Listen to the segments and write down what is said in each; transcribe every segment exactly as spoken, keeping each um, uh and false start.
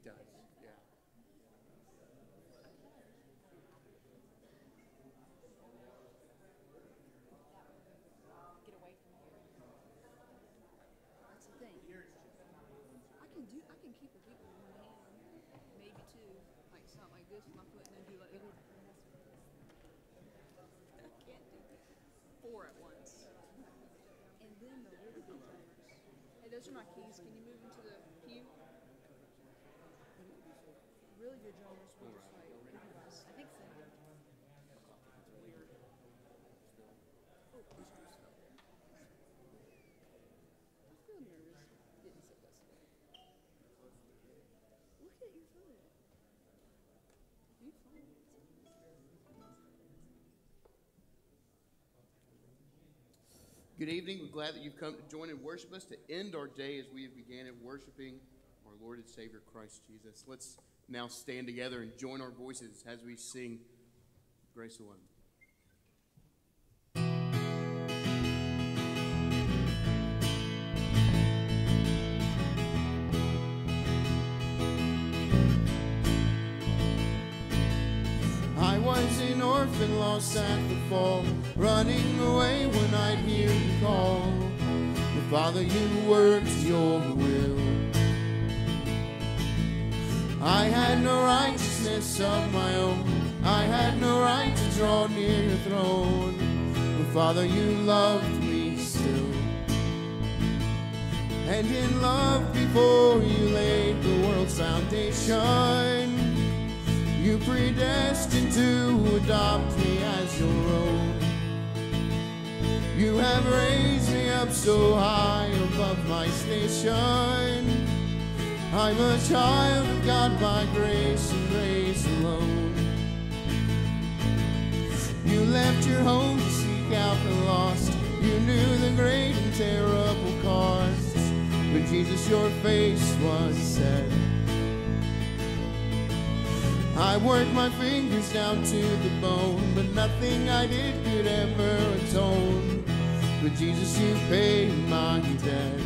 It does, yeah. Get away from here. That's the thing. I can do. I can keep a week in one hand, maybe two, like something like this with my foot, and then do like I can't do four at once. And then the little guitars. Hey, those are my keys. Can you move them to the pew? Really good drummers will just like improvise. I think so. It's weird. Oh, please do so. I feel nervous. Didn't sit this way. Look at your foot. You find it. Good evening. We're glad that you've come to join and worship us to end our day as we have began in worshiping our Lord and Savior Christ Jesus. Let's now stand together and join our voices as we sing Grace Alone. I was an orphan lost at the fall, running away when I'd hear you call. But Father, you worked your will. I had no righteousness of my own. I had no right to draw near your throne. But Father, you loved me still. And in love before you laid the world's foundation, you predestined to adopt me as your own. You have raised me up so high above my station. I'm a child of God by grace and grace alone. You left your home to seek out the lost. You knew the great and terrible cost. But Jesus, your face was set. I worked my fingers down to the bone, but nothing I did could ever atone. But Jesus, you paid my debt.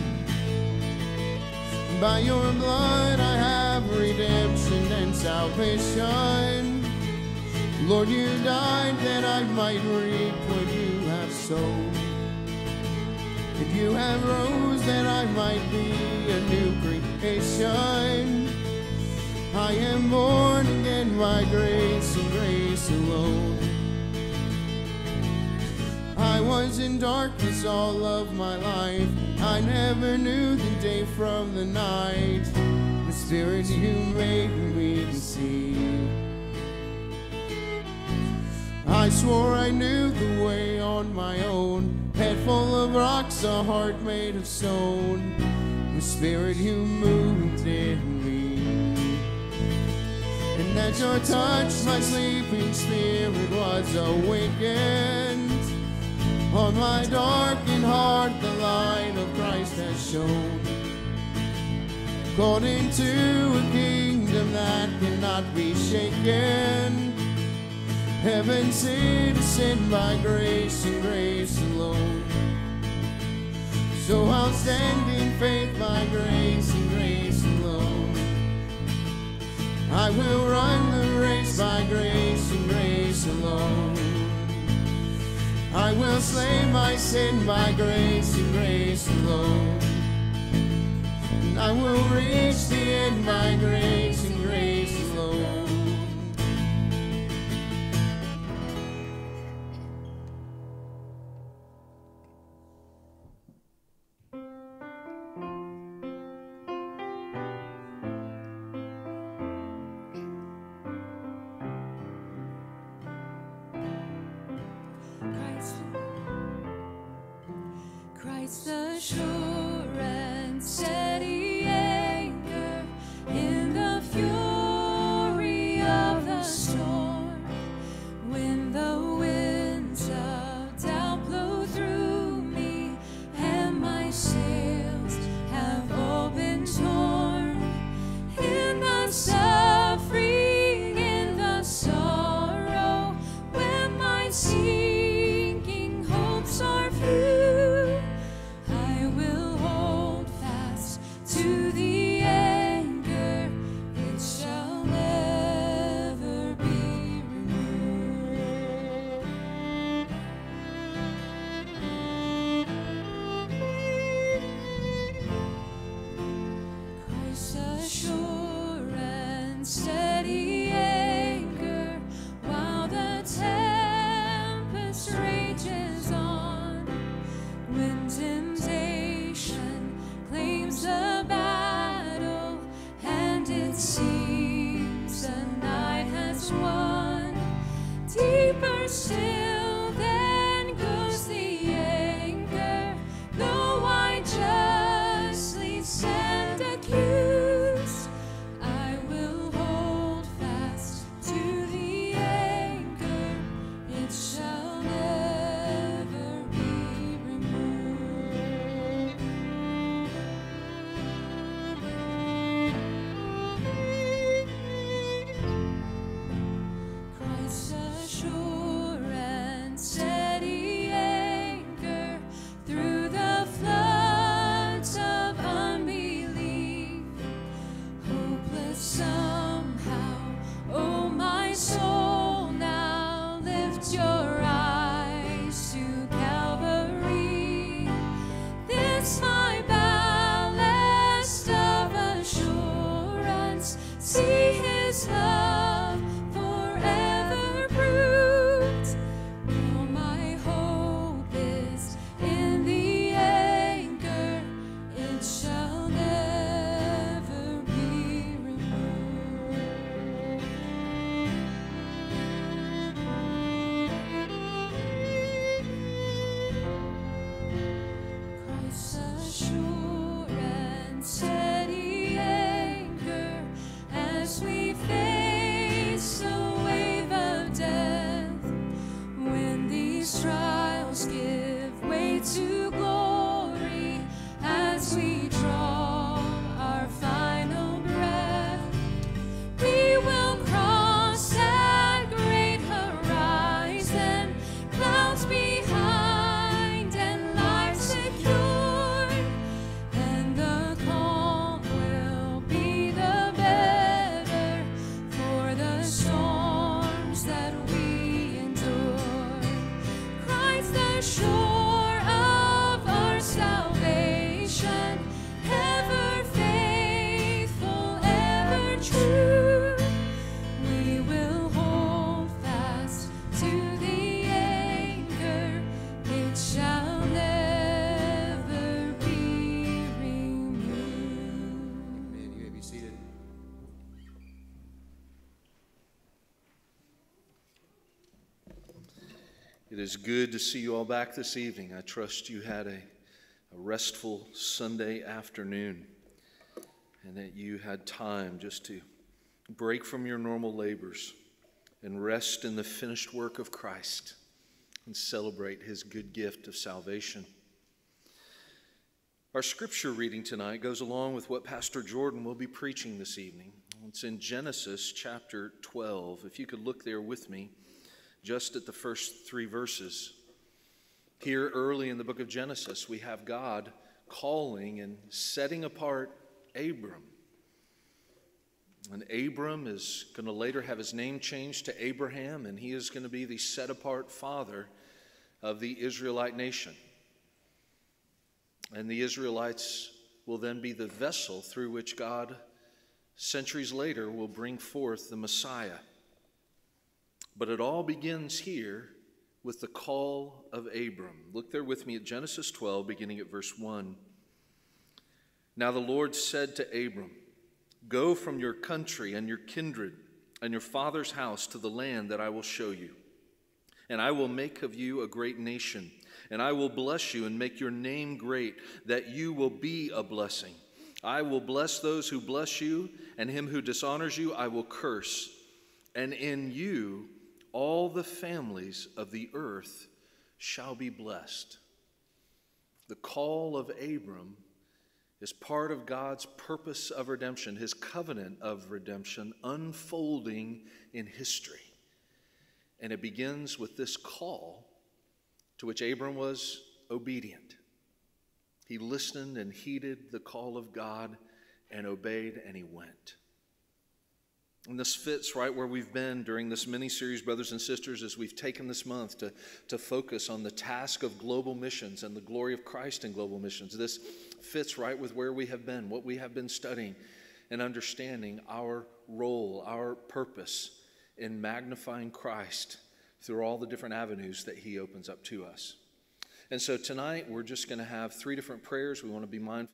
By your blood I have redemption and salvation. Lord, you died that I might reap what you have sown. And you have rose that I might be a new creation. I am born again by grace and grace alone. I was in darkness all of my life. I never knew the day from the night. The Spirit you made me to see. I swore I knew the way on my own. Head full of rocks, a heart made of stone. The Spirit you moved in me. And at your touch, my sleeping spirit was awakened. On my darkened heart, the light of Christ has shone. Called into a kingdom that cannot be shaken. Heaven citizen by grace and grace alone. So I'll stand in faith by grace and grace alone. I will run the race by grace and grace alone. I will slay my sin by grace and grace alone. And I will reach the end by grace and grace alone. To the anger It is good to see you all back this evening. I trust you had a, a restful Sunday afternoon and that you had time just to break from your normal labors and rest in the finished work of Christ and celebrate his good gift of salvation. Our scripture reading tonight goes along with what Pastor Jordan will be preaching this evening. It's in Genesis chapter twelve. If you could look there with me. Just at the first three verses. Here early in the book of Genesis, we have God calling and setting apart Abram. And Abram is going to later have his name changed to Abraham, and he is going to be the set-apart father of the Israelite nation. And the Israelites will then be the vessel through which God, centuries later, will bring forth the Messiah. But it all begins here with the call of Abram. Look there with me at Genesis twelve, beginning at verse one. Now the Lord said to Abram, "Go from your country and your kindred and your father's house to the land that I will show you. And I will make of you a great nation, and I will bless you and make your name great, that you will be a blessing. I will bless those who bless you, and him who dishonors you I will curse. And in you all the families of the earth shall be blessed." The call of Abram is part of God's purpose of redemption, his covenant of redemption unfolding in history. And it begins with this call to which Abram was obedient. He listened and heeded the call of God and obeyed, and he went. And this fits right where we've been during this mini-series, brothers and sisters, as we've taken this month to, to focus on the task of global missions and the glory of Christ in global missions. This fits right with where we have been, what we have been studying and understanding our role, our purpose in magnifying Christ through all the different avenues that he opens up to us. And so tonight we're just going to have three different prayers. We want to be mindful.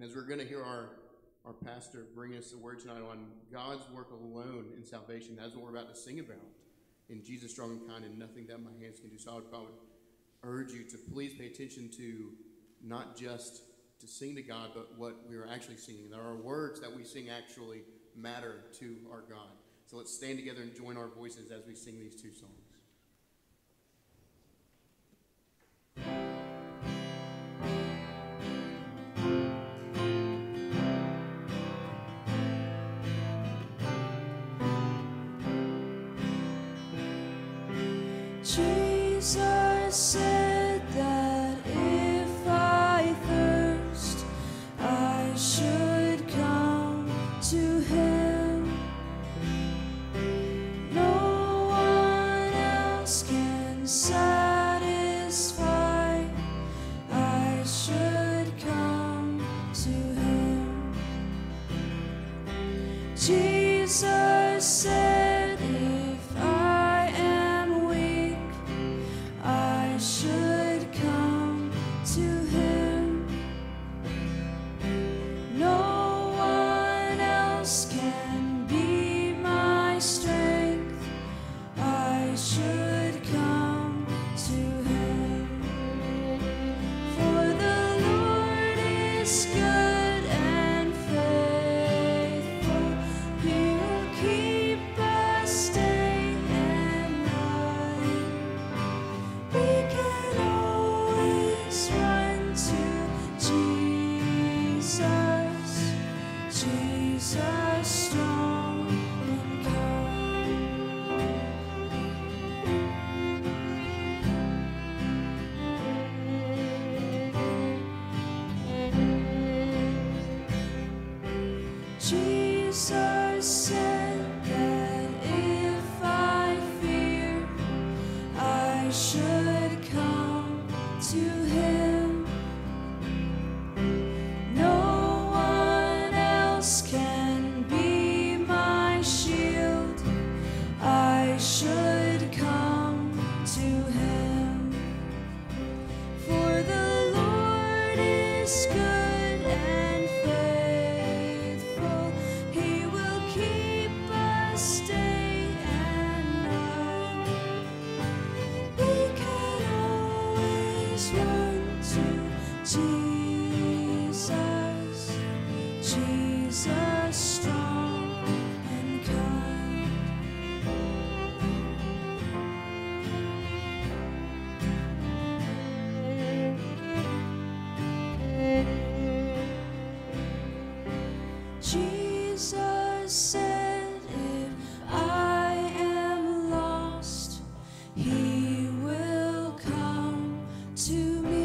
And as we're going to hear our, our pastor bring us the word tonight on God's work alone in salvation, that's what we're about to sing about. In Jesus, strong and kind, and nothing that my hands can do. So I would, I would urge you to please pay attention to not just to sing to God, but what we are actually singing. There are words that we sing actually matter to our God. So let's stand together and join our voices as we sing these two songs. Jesus said that if I thirst, I should come to him. No one else can satisfy. I should come to him. Jesus said, Jesus said that if I fear, I should come to him. No one else can be my shield. I should come to him. For the Lord is good. Jesus said, if I am lost, he will come to me.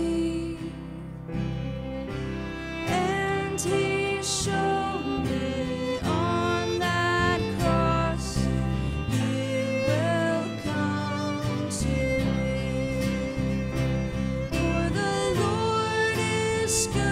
And he showed me on that cross, he will come to me. For the Lord is good.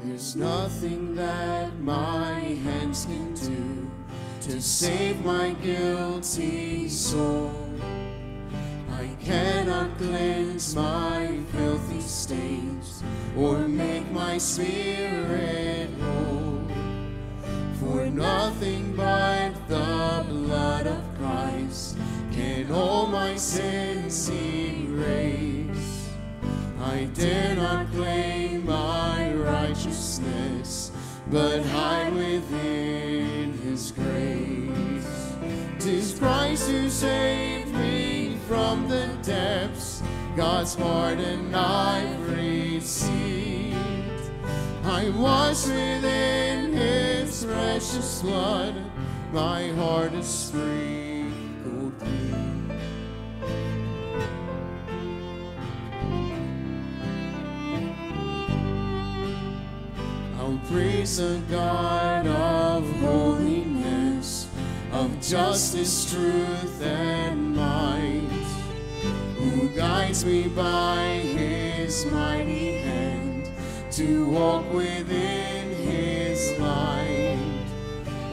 There's nothing that my hands can do to save my guilty soul. I cannot cleanse my filthy stains or make my spirit whole. For nothing but the blood sins erase. I dare not claim my righteousness, but hide within his grace. 'Tis Christ who saved me from the depths, God's pardon I've received. I wash within his precious blood, my heart is sprinkled clean. I'll praise a God of holiness, of justice, truth, and might, who guides me by his mighty hand to walk within his light.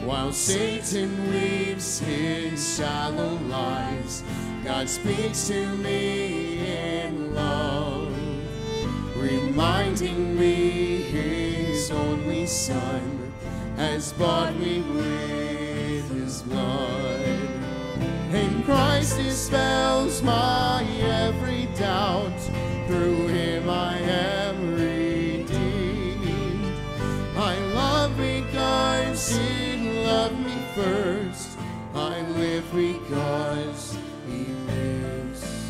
While Satan weaves his shallow lies, God speaks to me in love, reminding me his only Son has bought me with his blood. And Christ dispels my every doubt, through him I am redeemed. I love because he loved me first, I live because he lives.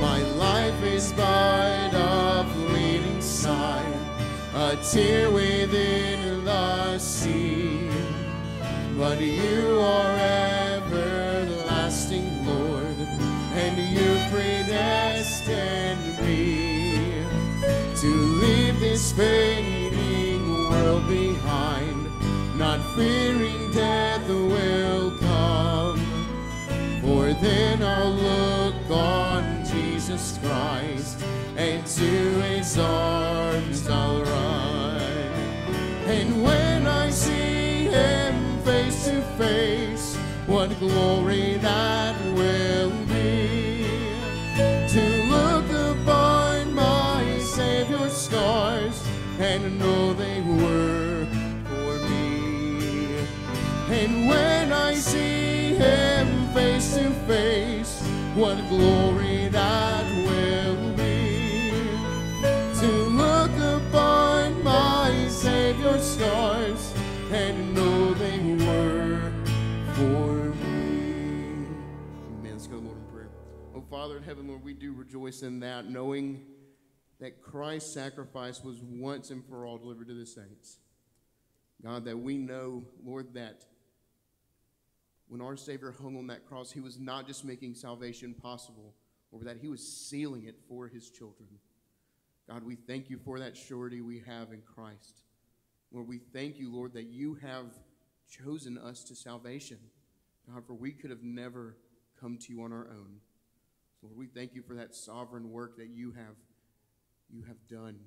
My life is but a bleeding sigh, a tear within the sea, but you are everlasting, Lord, and you predestined me to leave this fading world behind, not fearing death will come. For then I'll look on Jesus Christ, and to his arms I'll run. And when I see him face to face, what glory that will be, to look upon Savior's scars and know they were for me. And when I see him face to face, what glory that will be, to look upon my Savior's scars and know they were for me. Amen. Let's go, Lord, in prayer. Oh, Father in heaven, Lord, we do rejoice in that, knowing that Christ's sacrifice was once and for all delivered to the saints. God, that we know, Lord, that when our Savior hung on that cross, he was not just making salvation possible, or that he was sealing it for his children. God, we thank you for that surety we have in Christ. Lord, we thank you, Lord, that you have chosen us to salvation. God, for we could have never come to you on our own. So, Lord, we thank you for that sovereign work that you have You have done.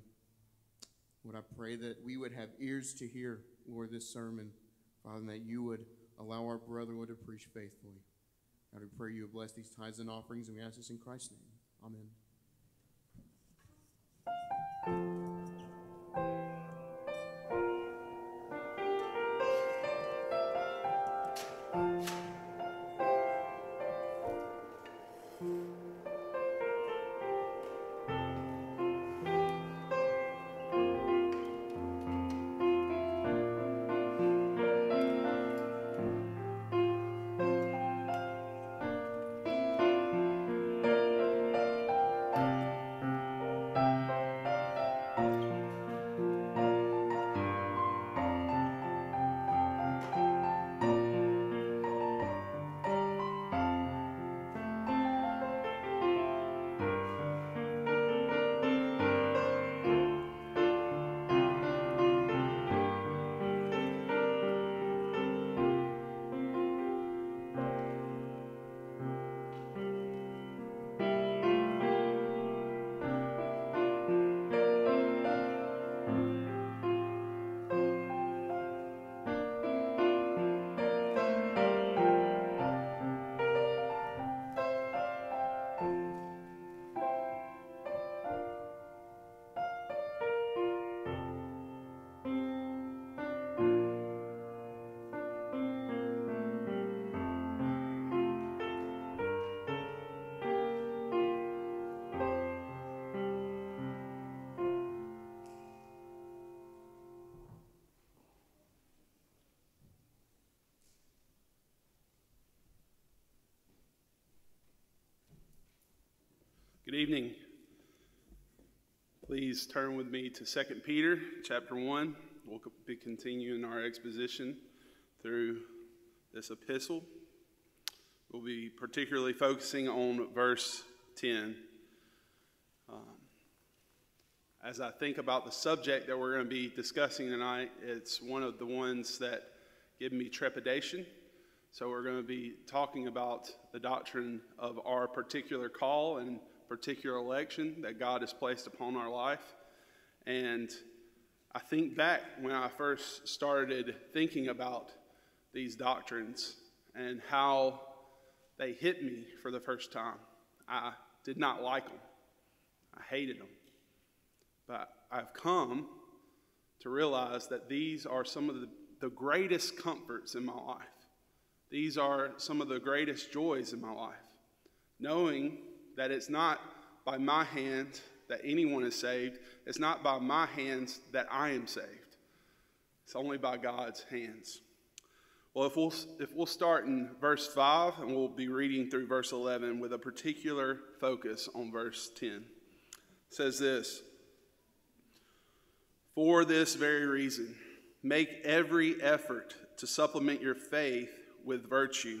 Lord, I pray that we would have ears to hear, Lord, this sermon, Father, and that you would allow our brother, Lord, to preach faithfully. God, we pray you would bless these tithes and offerings, and we ask this in Christ's name. Amen. Good evening. Please turn with me to Second Peter chapter one. We'll be continuing our exposition through this epistle. We'll be particularly focusing on verse ten. Um, as I think about the subject that we're going to be discussing tonight, it's one of the ones that give me trepidation. So we're going to be talking about the doctrine of our particular call and particular election that God has placed upon our life. And I think back when I first started thinking about these doctrines and how they hit me for the first time. I did not like them. I hated them. But I've come to realize that these are some of the, the greatest comforts in my life. These are some of the greatest joys in my life. Knowing that it's not by my hand that anyone is saved. It's not by my hands that I am saved. It's only by God's hands. Well, if we'll, if we'll start in verse five, and we'll be reading through verse eleven with a particular focus on verse ten. It says this, "For this very reason, make every effort to supplement your faith with virtue,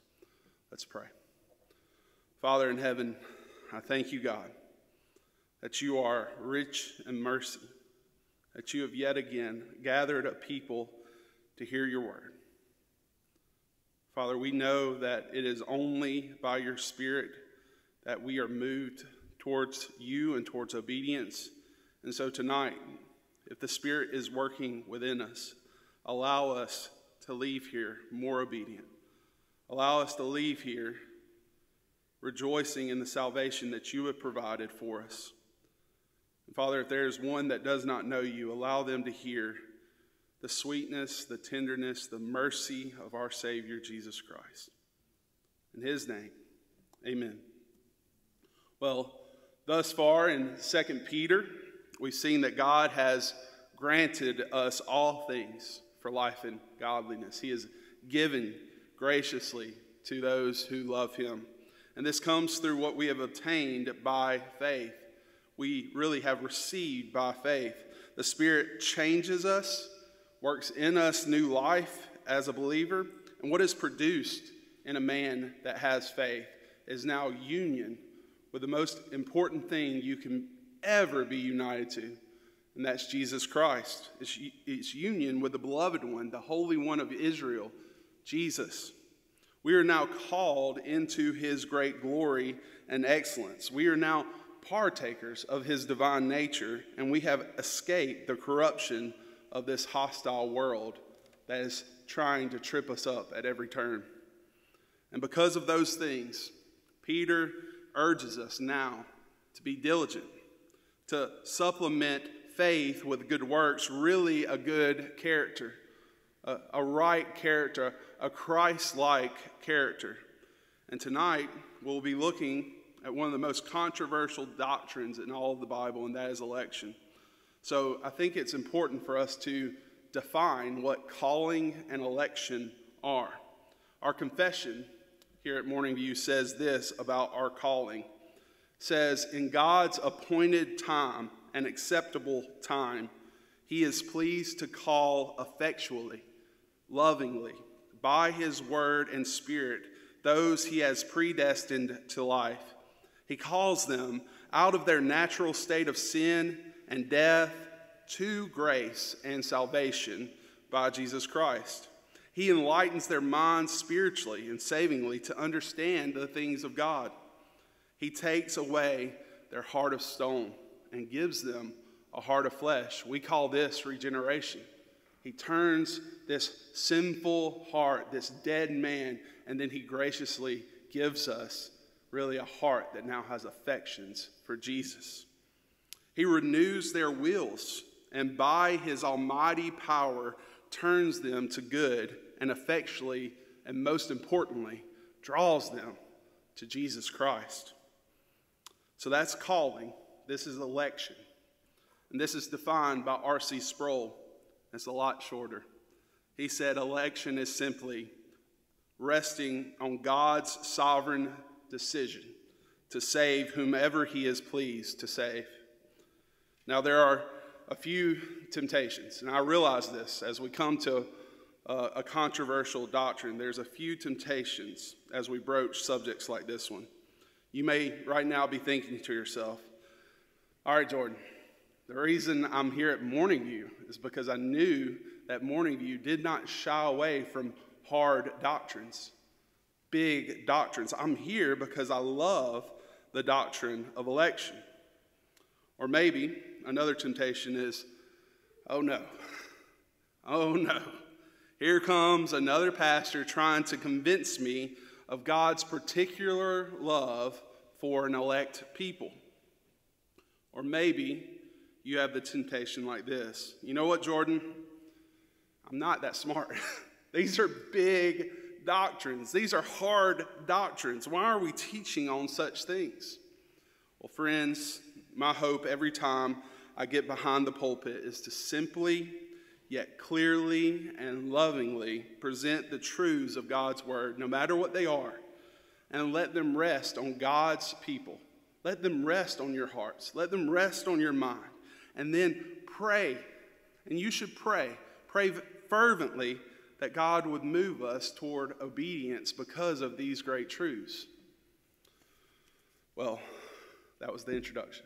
Let's pray. Father in heaven, I thank you, God, that you are rich in mercy, that you have yet again gathered a people to hear your word. Father, we know that it is only by your Spirit that we are moved towards you and towards obedience. And so tonight, if the Spirit is working within us, allow us to leave here more obedient. Allow us to leave here rejoicing in the salvation that you have provided for us. And Father, if there is one that does not know you, allow them to hear the sweetness, the tenderness, the mercy of our Savior, Jesus Christ. In his name, amen. Well, thus far in Second Peter, we've seen that God has granted us all things for life and godliness. He has given graciously to those who love him. And this comes through what we have obtained by faith. We really have received by faith. The Spirit changes us, works in us new life as a believer. And what is produced in a man that has faith is now union with the most important thing you can ever be united to. And that's Jesus Christ. It's, it's union with the beloved one, the Holy One of Israel, Jesus. We are now called into his great glory and excellence. We are now partakers of his divine nature, and we have escaped the corruption of this hostile world that is trying to trip us up at every turn. And because of those things, Peter urges us now to be diligent, to supplement faith with good works, really a good character, a, a right character, a Christ-like character. And tonight we'll be looking at one of the most controversial doctrines in all of the Bible, and that is election. So I think it's important for us to define what calling and election are. Our confession here at Morning View says this about our calling. It says, "In God's appointed time, an acceptable time, he is pleased to call effectually, lovingly, by his word and Spirit, those he has predestined to life. He calls them out of their natural state of sin and death to grace and salvation by Jesus Christ. He enlightens their minds spiritually and savingly to understand the things of God. He takes away their heart of stone and gives them a heart of flesh. We call this regeneration. He turns this sinful heart, this dead man, and then he graciously gives us really a heart that now has affections for Jesus. He renews their wills and by his almighty power turns them to good and effectually, and most importantly, draws them to Jesus Christ. So that's calling. This is election. And this is defined by R C Sproul. It's a lot shorter. He said election is simply resting on God's sovereign decision to save whomever he is pleased to save. Now there are a few temptations, and I realize this as we come to uh, a controversial doctrine. There's a few temptations as we broach subjects like this one. You may right now be thinking to yourself, all right, Jordan, the reason I'm here at Morning View is because I knew that Morning View did not shy away from hard doctrines, big doctrines. I'm here because I love the doctrine of election. Or maybe another temptation is, oh no, oh no, here comes another pastor trying to convince me of God's particular love for an elect people. Or maybe you have the temptation like this. You know what, Jordan? I'm not that smart. These are big doctrines. These are hard doctrines. Why are we teaching on such things? Well, friends, my hope every time I get behind the pulpit is to simply, yet clearly and lovingly present the truths of God's word, no matter what they are, and let them rest on God's people. Let them rest on your hearts. Let them rest on your mind. And then pray, and you should pray, pray fervently that God would move us toward obedience because of these great truths. Well, that was the introduction.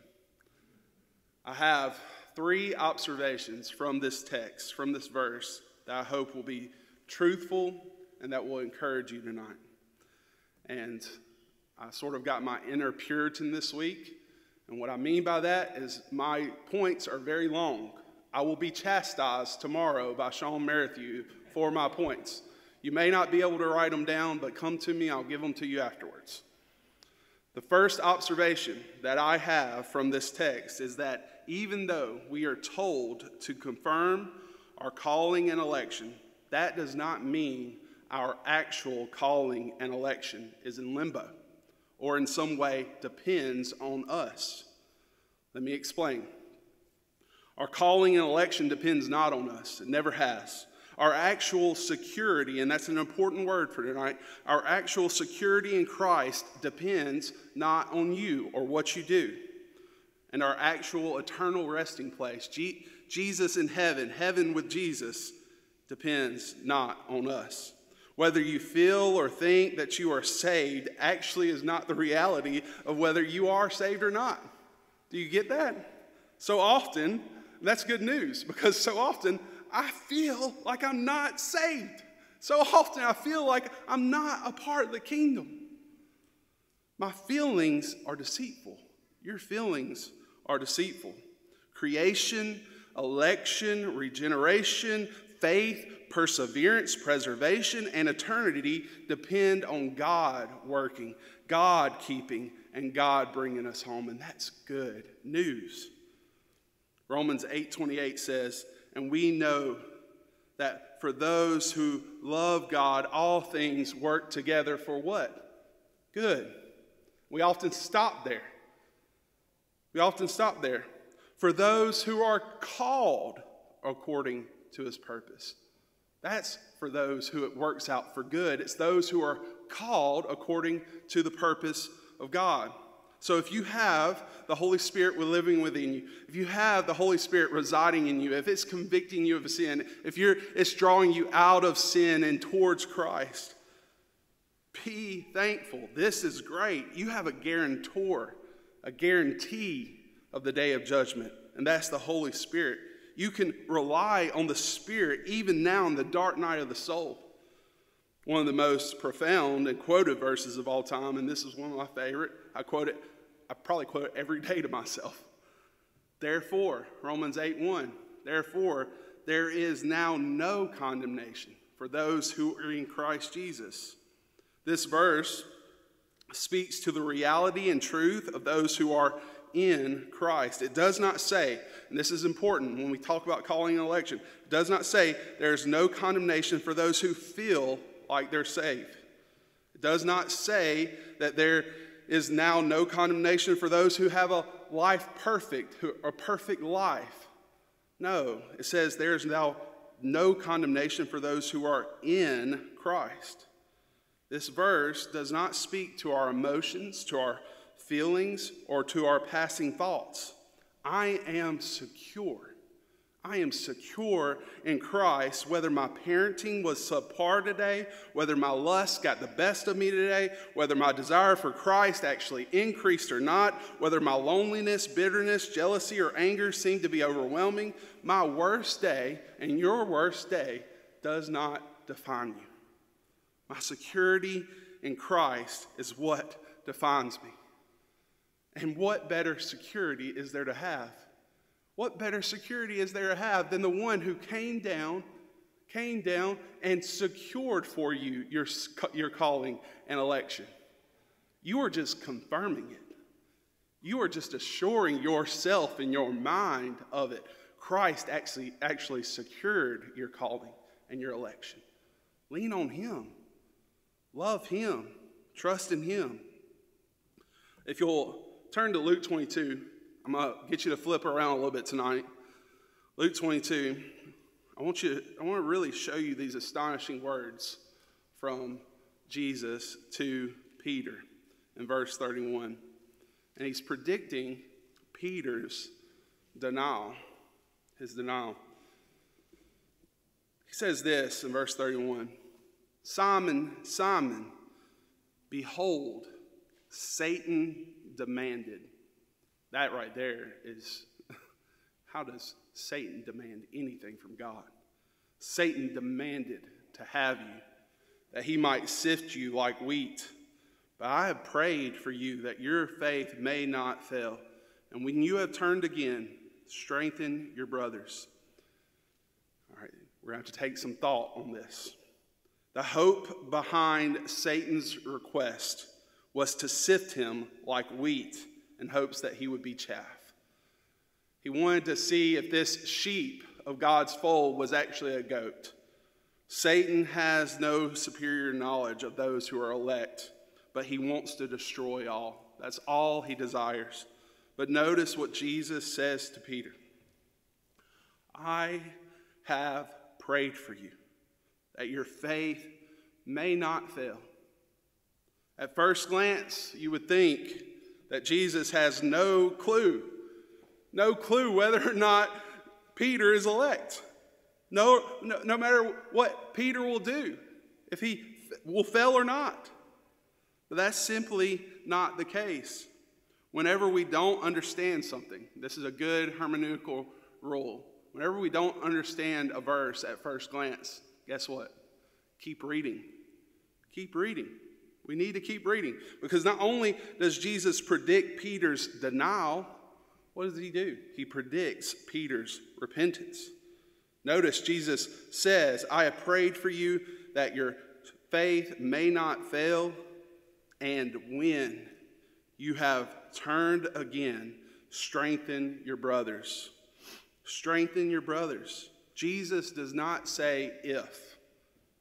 I have three observations from this text, from this verse, that I hope will be truthful and that will encourage you tonight. And I sort of got my inner Puritan this week. And what I mean by that is my points are very long. I will be chastised tomorrow by Sean Merrithew for my points. You may not be able to write them down, but come to me. I'll give them to you afterwards. The first observation that I have from this text is that even though we are told to confirm our calling and election, that does not mean our actual calling and election is in limbo or in some way depends on us. Let me explain. Our calling and election depends not on us. It never has. Our actual security, and that's an important word for tonight, our actual security in Christ depends not on you or what you do. And our actual eternal resting place, Je- Jesus in heaven, heaven with Jesus, depends not on us. Whether you feel or think that you are saved actually is not the reality of whether you are saved or not. Do you get that? So often, that's good news, because so often I feel like I'm not saved. So often I feel like I'm not a part of the kingdom. My feelings are deceitful. Your feelings are deceitful. Creation, election, regeneration, faith, perseverance, preservation, and eternity depend on God working, God keeping, and God bringing us home. And that's good news. Romans eight twenty-eight says, and we know that for those who love God, all things work together for what? Good. We often stop there. We often stop there. For those who are called according to his purpose. That's for those who it works out for good. It's those who are called according to the purpose of God. So if you have the Holy Spirit living within you, if you have the Holy Spirit residing in you, if it's convicting you of sin, if you're, it's drawing you out of sin and towards Christ, be thankful. This is great. You have a guarantor a guarantee of the day of judgment, and that's the Holy Spirit. You can rely on the Spirit even now in the dark night of the soul. One of the most profound and quoted verses of all time, and this is one of my favorite. I quote it, I probably quote it every day to myself. Therefore, Romans eight one, therefore, there is now no condemnation for those who are in Christ Jesus. This verse speaks to the reality and truth of those who are in Christ. It does not say, and this is important when we talk about calling an election, it does not say there's no condemnation for those who feel like they're saved. It does not say that there is now no condemnation for those who have a life perfect, a perfect life. No, it says there is now no condemnation for those who are in Christ. This verse does not speak to our emotions, to our feelings, or to our passing thoughts. I am secure. I am secure in Christ, whether my parenting was subpar today, whether my lust got the best of me today, whether my desire for Christ actually increased or not, whether my loneliness, bitterness, jealousy, or anger seemed to be overwhelming. My worst day and your worst day does not define you. My security in Christ is what defines me. And what better security is there to have? What better security is there to have than the one who came down, came down and secured for you your, your calling and election? You are just confirming it. You are just assuring yourself in your mind of it. Christ actually, actually secured your calling and your election. Lean on him. Love him. Trust in him. If you'll turn to Luke twenty-two. I'm going to get you to flip around a little bit tonight. Luke twenty-two, I want, you to, I want to really show you these astonishing words from Jesus to Peter in verse thirty-one. And he's predicting Peter's denial, his denial. He says this in verse thirty-one, Simon, Simon, behold, Satan demanded. That right there is, how does Satan demand anything from God? Satan demanded to have you, that he might sift you like wheat. But I have prayed for you that your faith may not fail. And when you have turned again, strengthen your brothers. All right, we're going to have to take some thought on this. The hope behind Satan's request was to sift him like wheat, in hopes that he would be chaff. He wanted to see if this sheep of God's fold was actually a goat. Satan has no superior knowledge of those who are elect, but he wants to destroy all. That's all he desires. But notice what Jesus says to Peter. I have prayed for you, that your faith may not fail. At first glance, you would think that Jesus has no clue, no clue whether or not Peter is elect. No, no, no matter what Peter will do, if he will fail or not. But that's simply not the case. Whenever we don't understand something, this is a good hermeneutical rule. Whenever we don't understand a verse at first glance, guess what? Keep reading. Keep reading. We need to keep reading, because not only does Jesus predict Peter's denial, what does he do? He predicts Peter's repentance. Notice Jesus says, I have prayed for you that your faith may not fail, and when you have turned again, strengthen your brothers. Strengthen your brothers. Jesus does not say if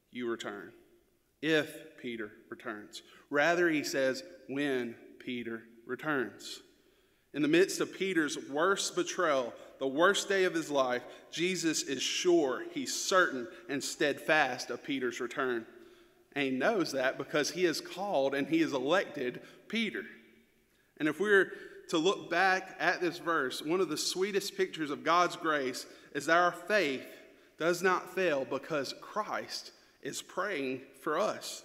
you return. If Peter returns. Rather, he says, when Peter returns. In the midst of Peter's worst betrayal, the worst day of his life, Jesus is sure, he's certain, and steadfast of Peter's return. And he knows that because he has called and he has elected Peter. And if we're to look back at this verse, one of the sweetest pictures of God's grace is that our faith does not fail because Christ is praying for us.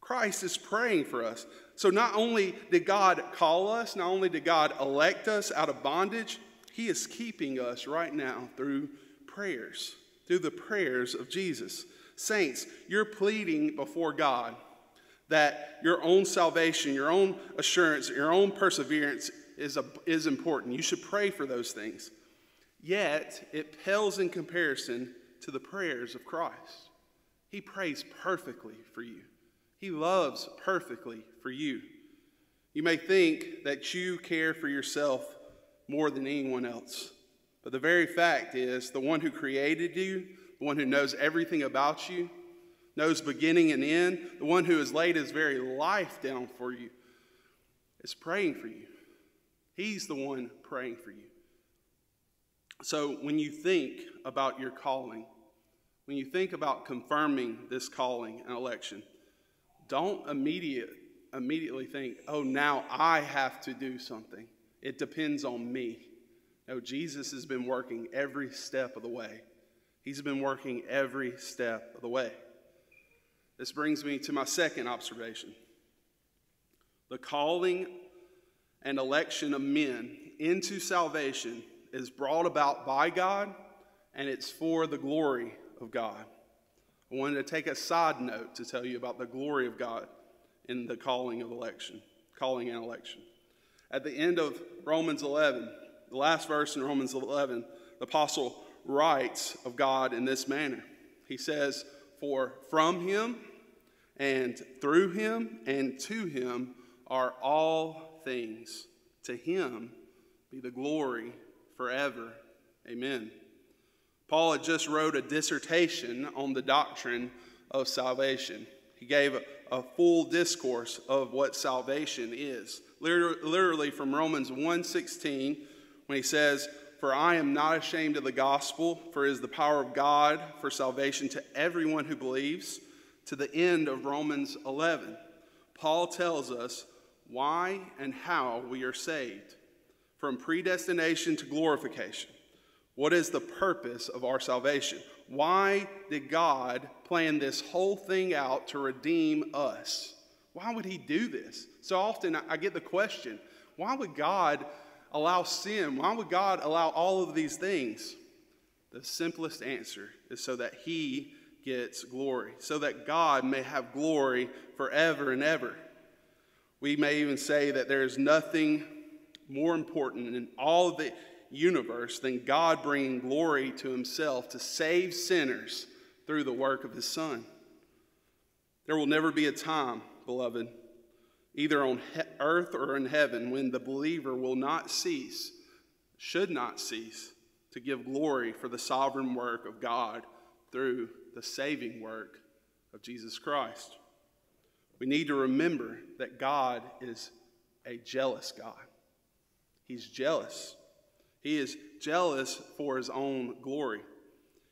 Christ is praying for us. So not only did God call us, not only did God elect us out of bondage, he is keeping us right now through prayers, through the prayers of Jesus. Saints, you're pleading before God that your own salvation, your own assurance, your own perseverance is, a, is important. You should pray for those things. Yet, it pales in comparison to the prayers of Christ. He prays perfectly for you. He loves perfectly for you. You may think that you care for yourself more than anyone else. But the very fact is, the one who created you, the one who knows everything about you, knows beginning and end, the one who has laid his very life down for you, is praying for you. He's the one praying for you. So when you think about your calling, when you think about confirming this calling and election, don't immediate, immediately think, oh, now I have to do something. It depends on me. No, Jesus has been working every step of the way. He's been working every step of the way. This brings me to my second observation. The calling and election of men into salvation is brought about by God, and it's for the glory of God. I wanted to take a side note to tell you about the glory of God in the calling of election, calling and election. At the end of Romans eleven, the last verse in Romans eleven, the apostle writes of God in this manner. He says, "For from him and through him and to him are all things. To him be the glory forever. Amen." Paul had just wrote a dissertation on the doctrine of salvation. He gave a, a full discourse of what salvation is. Literally from Romans one sixteen, when he says, "For I am not ashamed of the gospel, for it is the power of God for salvation to everyone who believes," to the end of Romans eleven. Paul tells us why and how we are saved, from predestination to glorification. What is the purpose of our salvation? Why did God plan this whole thing out to redeem us? Why would he do this? So often I get the question, why would God allow sin? Why would God allow all of these things? The simplest answer is so that he gets glory, so that God may have glory forever and ever. We may even say that there is nothing more important in all of the universe than God bringing glory to himself to save sinners through the work of his Son. There will never be a time, beloved, either on earth or in heaven, when the believer will not cease, should not cease, to give glory for the sovereign work of God through the saving work of Jesus Christ. We need to remember that God is a jealous God. He's jealous. He is jealous for his own glory.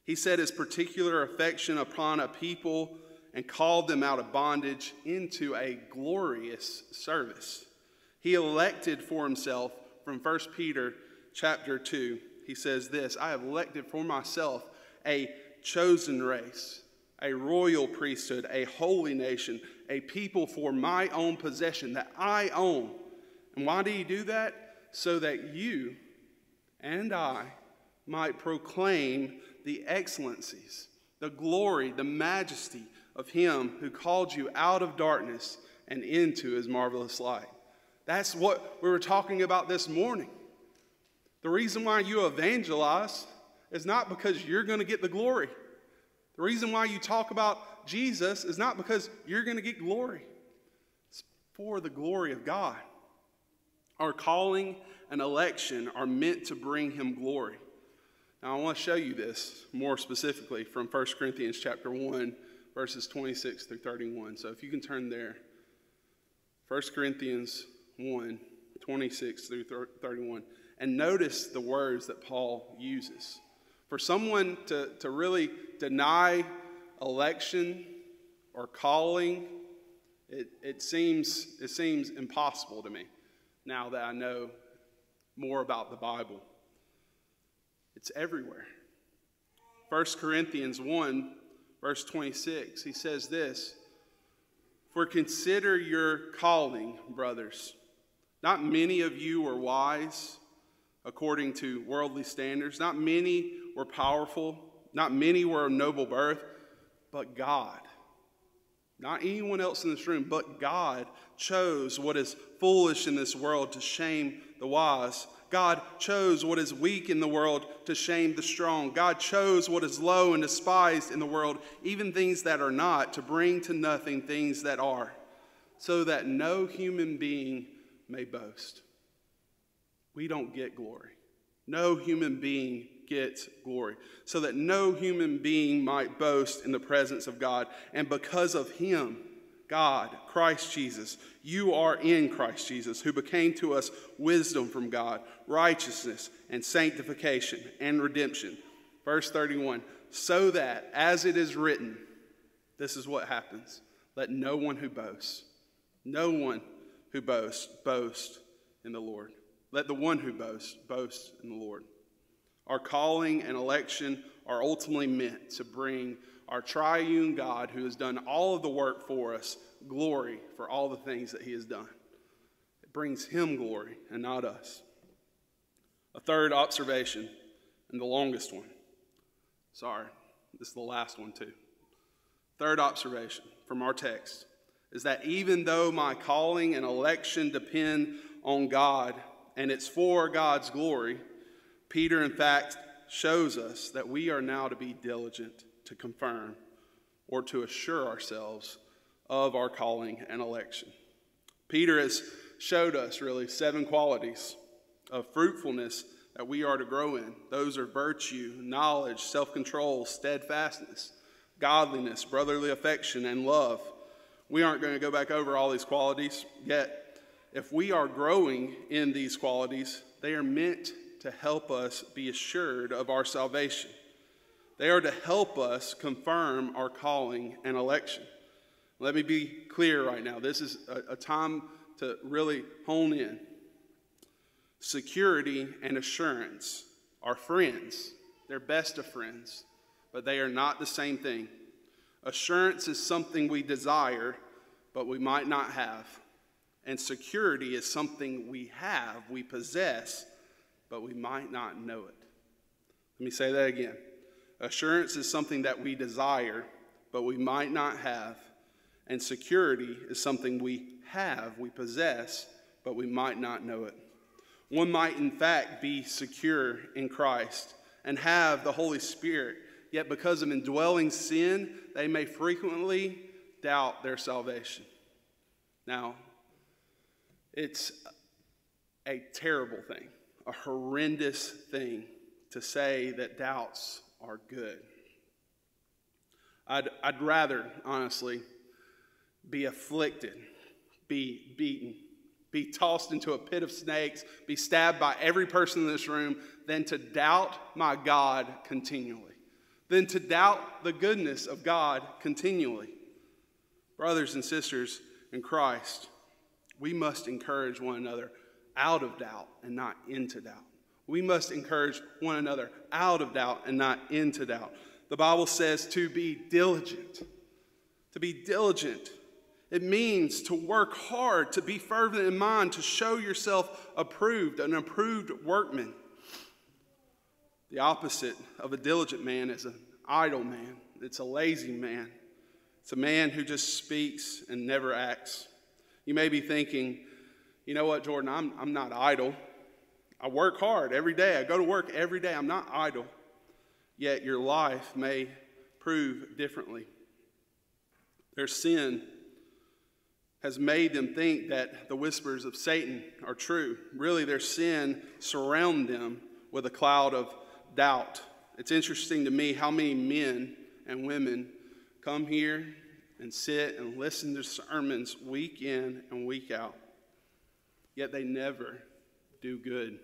He set his particular affection upon a people and called them out of bondage into a glorious service. He elected for himself. From First Peter chapter two, he says this, "I have elected for myself a chosen race, a royal priesthood, a holy nation, a people for my own possession that I own." And why did he do that? So that you and I might proclaim the excellencies, the glory, the majesty of him who called you out of darkness and into his marvelous light. That's what we were talking about this morning. The reason why you evangelize is not because you're going to get the glory. The reason why you talk about Jesus is not because you're going to get glory. It's for the glory of God. Our calling and election are meant to bring him glory. Now I want to show you this more specifically from First Corinthians chapter one, verses twenty-six through thirty-one. So if you can turn there, First Corinthians one, twenty-six through thirty-one. And notice the words that Paul uses. For someone to, to really deny election or calling, it, it, seems, it seems impossible to me now that I know more about the Bible. It's everywhere. First Corinthians one, verse twenty-six, he says this, For consider your calling, brothers. Not many of you were wise according to worldly standards. Not many were powerful. Not many were of noble birth. But God, not anyone else in this room, but God chose what is foolish in this world to shame the wise. God chose what is weak in the world to shame the strong. God chose what is low and despised in the world, even things that are not, to bring to nothing things that are, so that no human being may boast. We don't get glory. No human being gets glory, so that no human being might boast in the presence of God. And because of him, God, Christ Jesus, you are in Christ Jesus, who became to us wisdom from God, righteousness and sanctification and redemption. Verse thirty-one, so that, as it is written, this is what happens. Let no one who boasts, no one who boasts, boast in the Lord. Let the one who boasts, boast in the Lord. Our calling and election are ultimately meant to bring our triune God, who has done all of the work for us, glory for all the things that he has done. It brings him glory and not us. A third observation, and the longest one. Sorry, this is the last one too. Third observation from our text is that even though my calling and election depend on God and it's for God's glory, Peter, in fact, shows us that we are now to be diligent to confirm or to assure ourselves of our calling and election. Peter has showed us, really, seven qualities of fruitfulness that we are to grow in. Those are virtue, knowledge, self-control, steadfastness, godliness, brotherly affection, and love. We aren't going to go back over all these qualities, yet if we are growing in these qualities, they are meant to help us be assured of our salvation. They are to help us confirm our calling and election. Let me be clear right now. This is a, a time to really hone in. Security and assurance are friends. They're best of friends, but they are not the same thing. Assurance is something we desire, but we might not have. And security is something we have, we possess, but we might not know it. Let me say that again. Assurance is something that we desire, but we might not have. And security is something we have, we possess, but we might not know it. One might, in fact, be secure in Christ and have the Holy Spirit, yet because of indwelling sin, they may frequently doubt their salvation. Now, it's a terrible thing, a horrendous thing to say that doubts are good. I'd, I'd rather, honestly, be afflicted, be beaten, be tossed into a pit of snakes, be stabbed by every person in this room, than to doubt my God continually, than to doubt the goodness of God continually. Brothers and sisters in Christ, we must encourage one another out of doubt and not into doubt. We must encourage one another out of doubt and not into doubt. The Bible says to be diligent. To be diligent, it means to work hard, to be fervent in mind, to show yourself approved, an approved workman. The opposite of a diligent man is an idle man. It's a lazy man. It's a man who just speaks and never acts. You may be thinking, you know what, Jordan, I'm, I'm not idle. I work hard every day. I go to work every day. I'm not idle. Yet your life may prove differently. Their sin has made them think that the whispers of Satan are true. Really, their sin surrounds them with a cloud of doubt. It's interesting to me how many men and women come here and sit and listen to sermons week in and week out. Yet they never do good.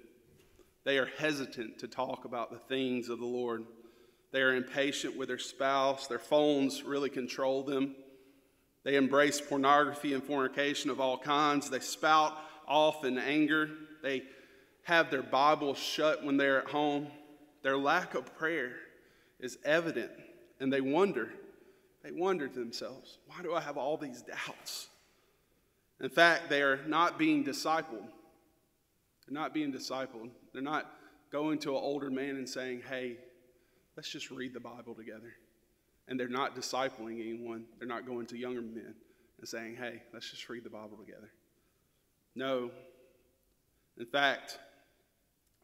They are hesitant to talk about the things of the Lord. They are impatient with their spouse. Their phones really control them. They embrace pornography and fornication of all kinds. They spout off in anger. They have their Bible shut when they're at home. Their lack of prayer is evident, and they wonder, They wonder to themselves, why do I have all these doubts? In fact, they are not being discipled. They're not being discipled. They're not going to an older man and saying, hey, let's just read the Bible together. And they're not discipling anyone. They're not going to younger men and saying, hey, let's just read the Bible together. No. In fact,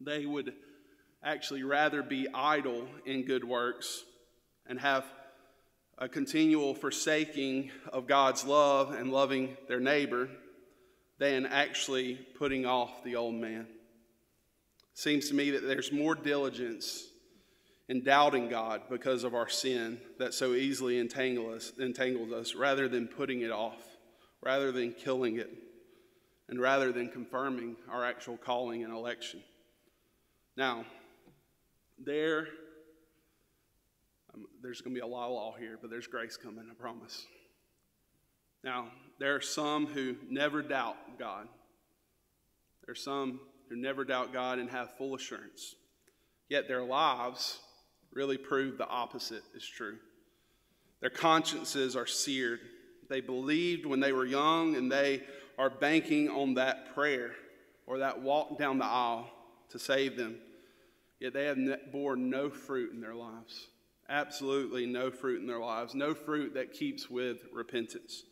they would actually rather be idle in good works and have a continual forsaking of God's love and loving their neighbor than actually putting off the old man. Seems to me that there's more diligence in doubting God because of our sin that so easily entangles us, entangles us rather than putting it off, rather than killing it, and rather than confirming our actual calling and election. Now, there, um, there's going to be a lot of law here, but there's grace coming, I promise. Now, there are some who never doubt God. There are some who never doubt God and have full assurance. Yet their lives really prove the opposite is true. Their consciences are seared. They believed when they were young, and they are banking on that prayer or that walk down the aisle to save them. Yet they have borne no fruit in their lives. Absolutely no fruit in their lives. No fruit that keeps with repentance.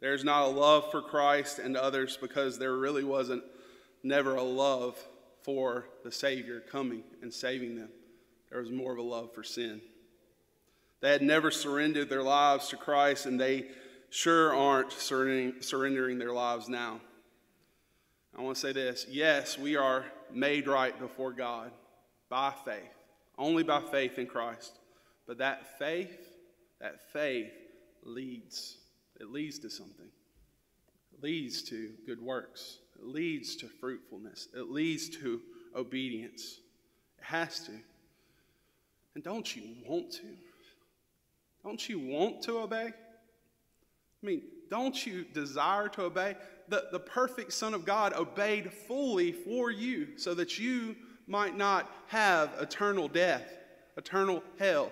There's not a love for Christ and others because there really wasn't never a love for the Savior coming and saving them. There was more of a love for sin. They had never surrendered their lives to Christ, and they sure aren't surrendering their lives now. I want to say this. Yes, we are made right before God by faith, only by faith in Christ. But that faith, that faith leads. It leads to something. It leads to good works. It leads to fruitfulness. It leads to obedience. It has to. And don't you want to? Don't you want to obey? I mean, don't you desire to obey? The, the perfect Son of God obeyed fully for you so that you might not have eternal death, eternal hell.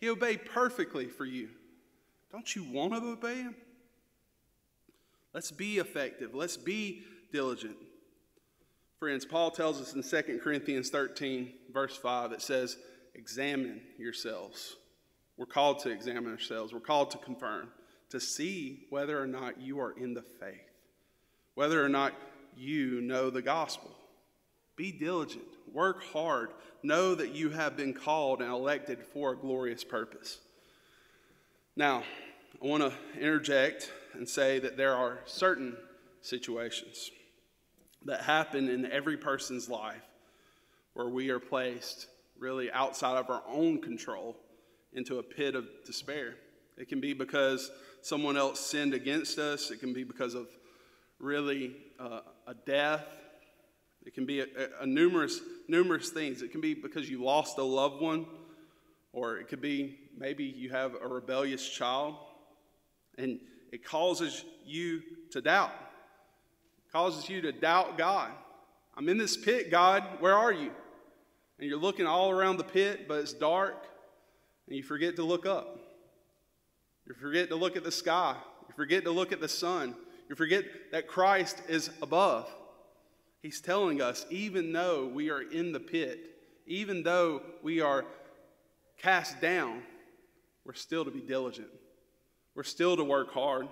He obeyed perfectly for you. Don't you want to obey him? Let's be effective. Let's be diligent. Friends, Paul tells us in Second Corinthians thirteen, verse five, it says, examine yourselves. We're called to examine ourselves. We're called to confirm, to see whether or not you are in the faith, whether or not you know the gospel. Be diligent. Work hard. Know that you have been called and elected for a glorious purpose. Now, I want to interject and say that there are certain situations that happen in every person's life where we are placed really outside of our own control into a pit of despair. It can be because someone else sinned against us. It can be because of really uh, a death. It can be a, a numerous, numerous things. It can be because you lost a loved one. Or it could be maybe you have a rebellious child, and it causes you to doubt. It causes you to doubt God. I'm in this pit, God. Where are you? And you're looking all around the pit, but it's dark, and you forget to look up. You forget to look at the sky. You forget to look at the sun. You forget that Christ is above. He's telling us, even though we are in the pit, even though we are cast down, we're still to be diligent. We're still to work hard.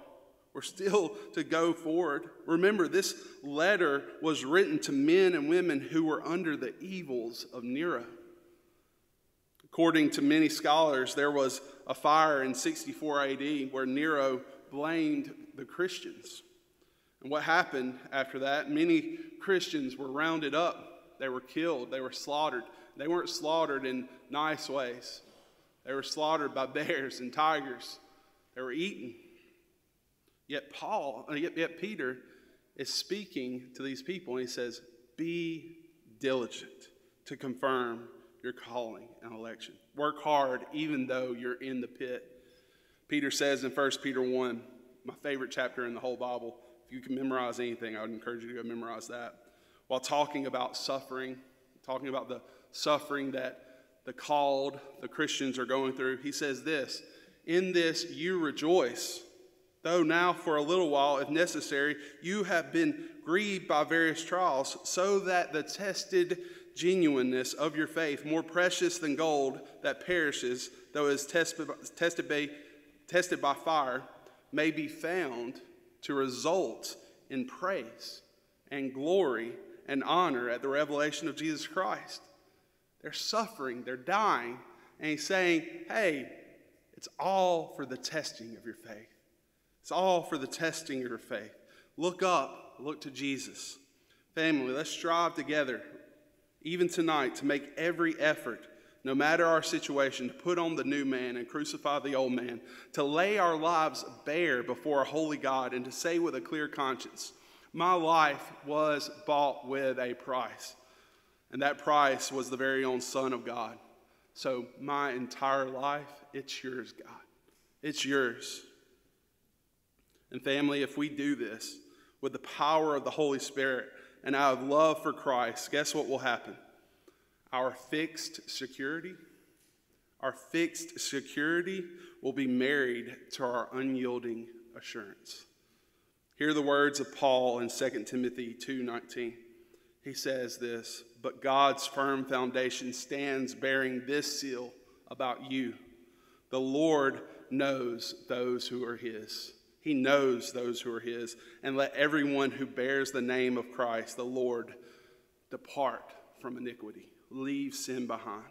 We're still to go forward. Remember, this letter was written to men and women who were under the evils of Nero. According to many scholars, there was a fire in sixty-four A D where Nero blamed the Christians. And what happened after that? Many Christians were rounded up. They were killed. They were slaughtered. They weren't slaughtered in nice ways. They were slaughtered by bears and tigers. They were eaten. Yet Paul, yet, yet Peter is speaking to these people, and he says, be diligent to confirm your calling and election. Work hard even though you're in the pit. Peter says in First Peter one, my favorite chapter in the whole Bible, if you can memorize anything, I would encourage you to go memorize that. While talking about suffering, talking about the suffering that the called, the Christians are going through, he says this, In this you rejoice, though now for a little while, if necessary, you have been grieved by various trials, so that the tested genuineness of your faith, more precious than gold that perishes, though it is tested by, tested by, tested by fire, may be found to result in praise and glory and honor at the revelation of Jesus Christ. They're suffering, they're dying, and he's saying, hey, it's all for the testing of your faith. It's all for the testing of your faith. Look up, look to Jesus. Family, let's strive together, even tonight, to make every effort, no matter our situation, to put on the new man and crucify the old man, to lay our lives bare before our holy God, and to say with a clear conscience, my life was bought with a price, and that price was the very own Son of God. So my entire life, it's yours, God. It's yours. And family, if we do this with the power of the Holy Spirit and out of love for Christ, guess what will happen? Our fixed security, our fixed security will be married to our unyielding assurance. Hear the words of Paul in Second Timothy two nineteen. He says this, but God's firm foundation stands bearing this seal about you. The Lord knows those who are his. He knows those who are his, and let everyone who bears the name of Christ, the Lord, depart from iniquity. Leave sin behind.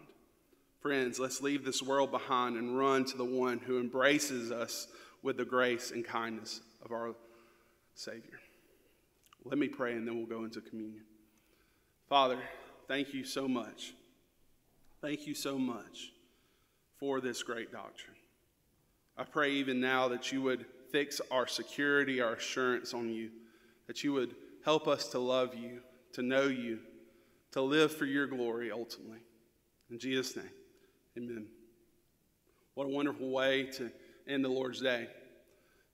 Friends, let's leave this world behind and run to the one who embraces us with the grace and kindness of our Savior. Let me pray, and then we'll go into communion. Father, thank you so much. Thank you so much for this great doctrine. I pray even now that you would fix our security, our assurance on you, that you would help us to love you, to know you, to live for your glory ultimately. In Jesus' name, amen. What a wonderful way to end the Lord's Day.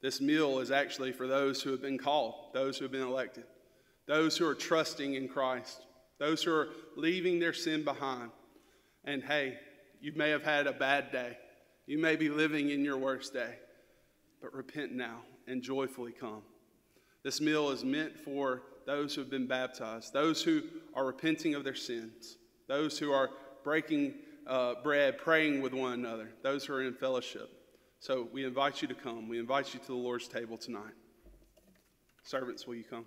This meal is actually for those who have been called, those who have been elected, those who are trusting in Christ, those who are leaving their sin behind. And hey, you may have had a bad day. You may be living in your worst day. But repent now and joyfully come. This meal is meant for those who have been baptized, those who are repenting of their sins, those who are breaking uh, bread, praying with one another, those who are in fellowship. So we invite you to come. We invite you to the Lord's table tonight. Servants, will you come?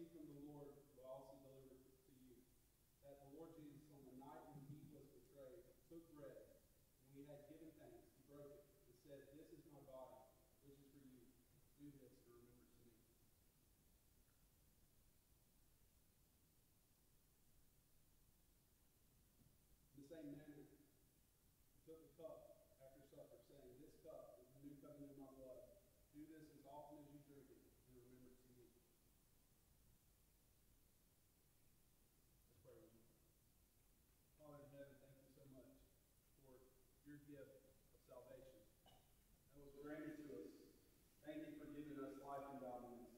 received from the Lord will also deliver to you, that the Lord Jesus, on the night when he was betrayed, took bread, and when he had given thanks, he broke it, and said, "This is my body, which is for you. Do this in remembrance of me." In the same manner, he took the cup after supper, saying, "This cup is the new covenant in my blood. Do this as often as you drink it in remembrance of me." Father in heaven, thank you so much for your gift of salvation that was granted to us. Thank you for giving us life and godliness.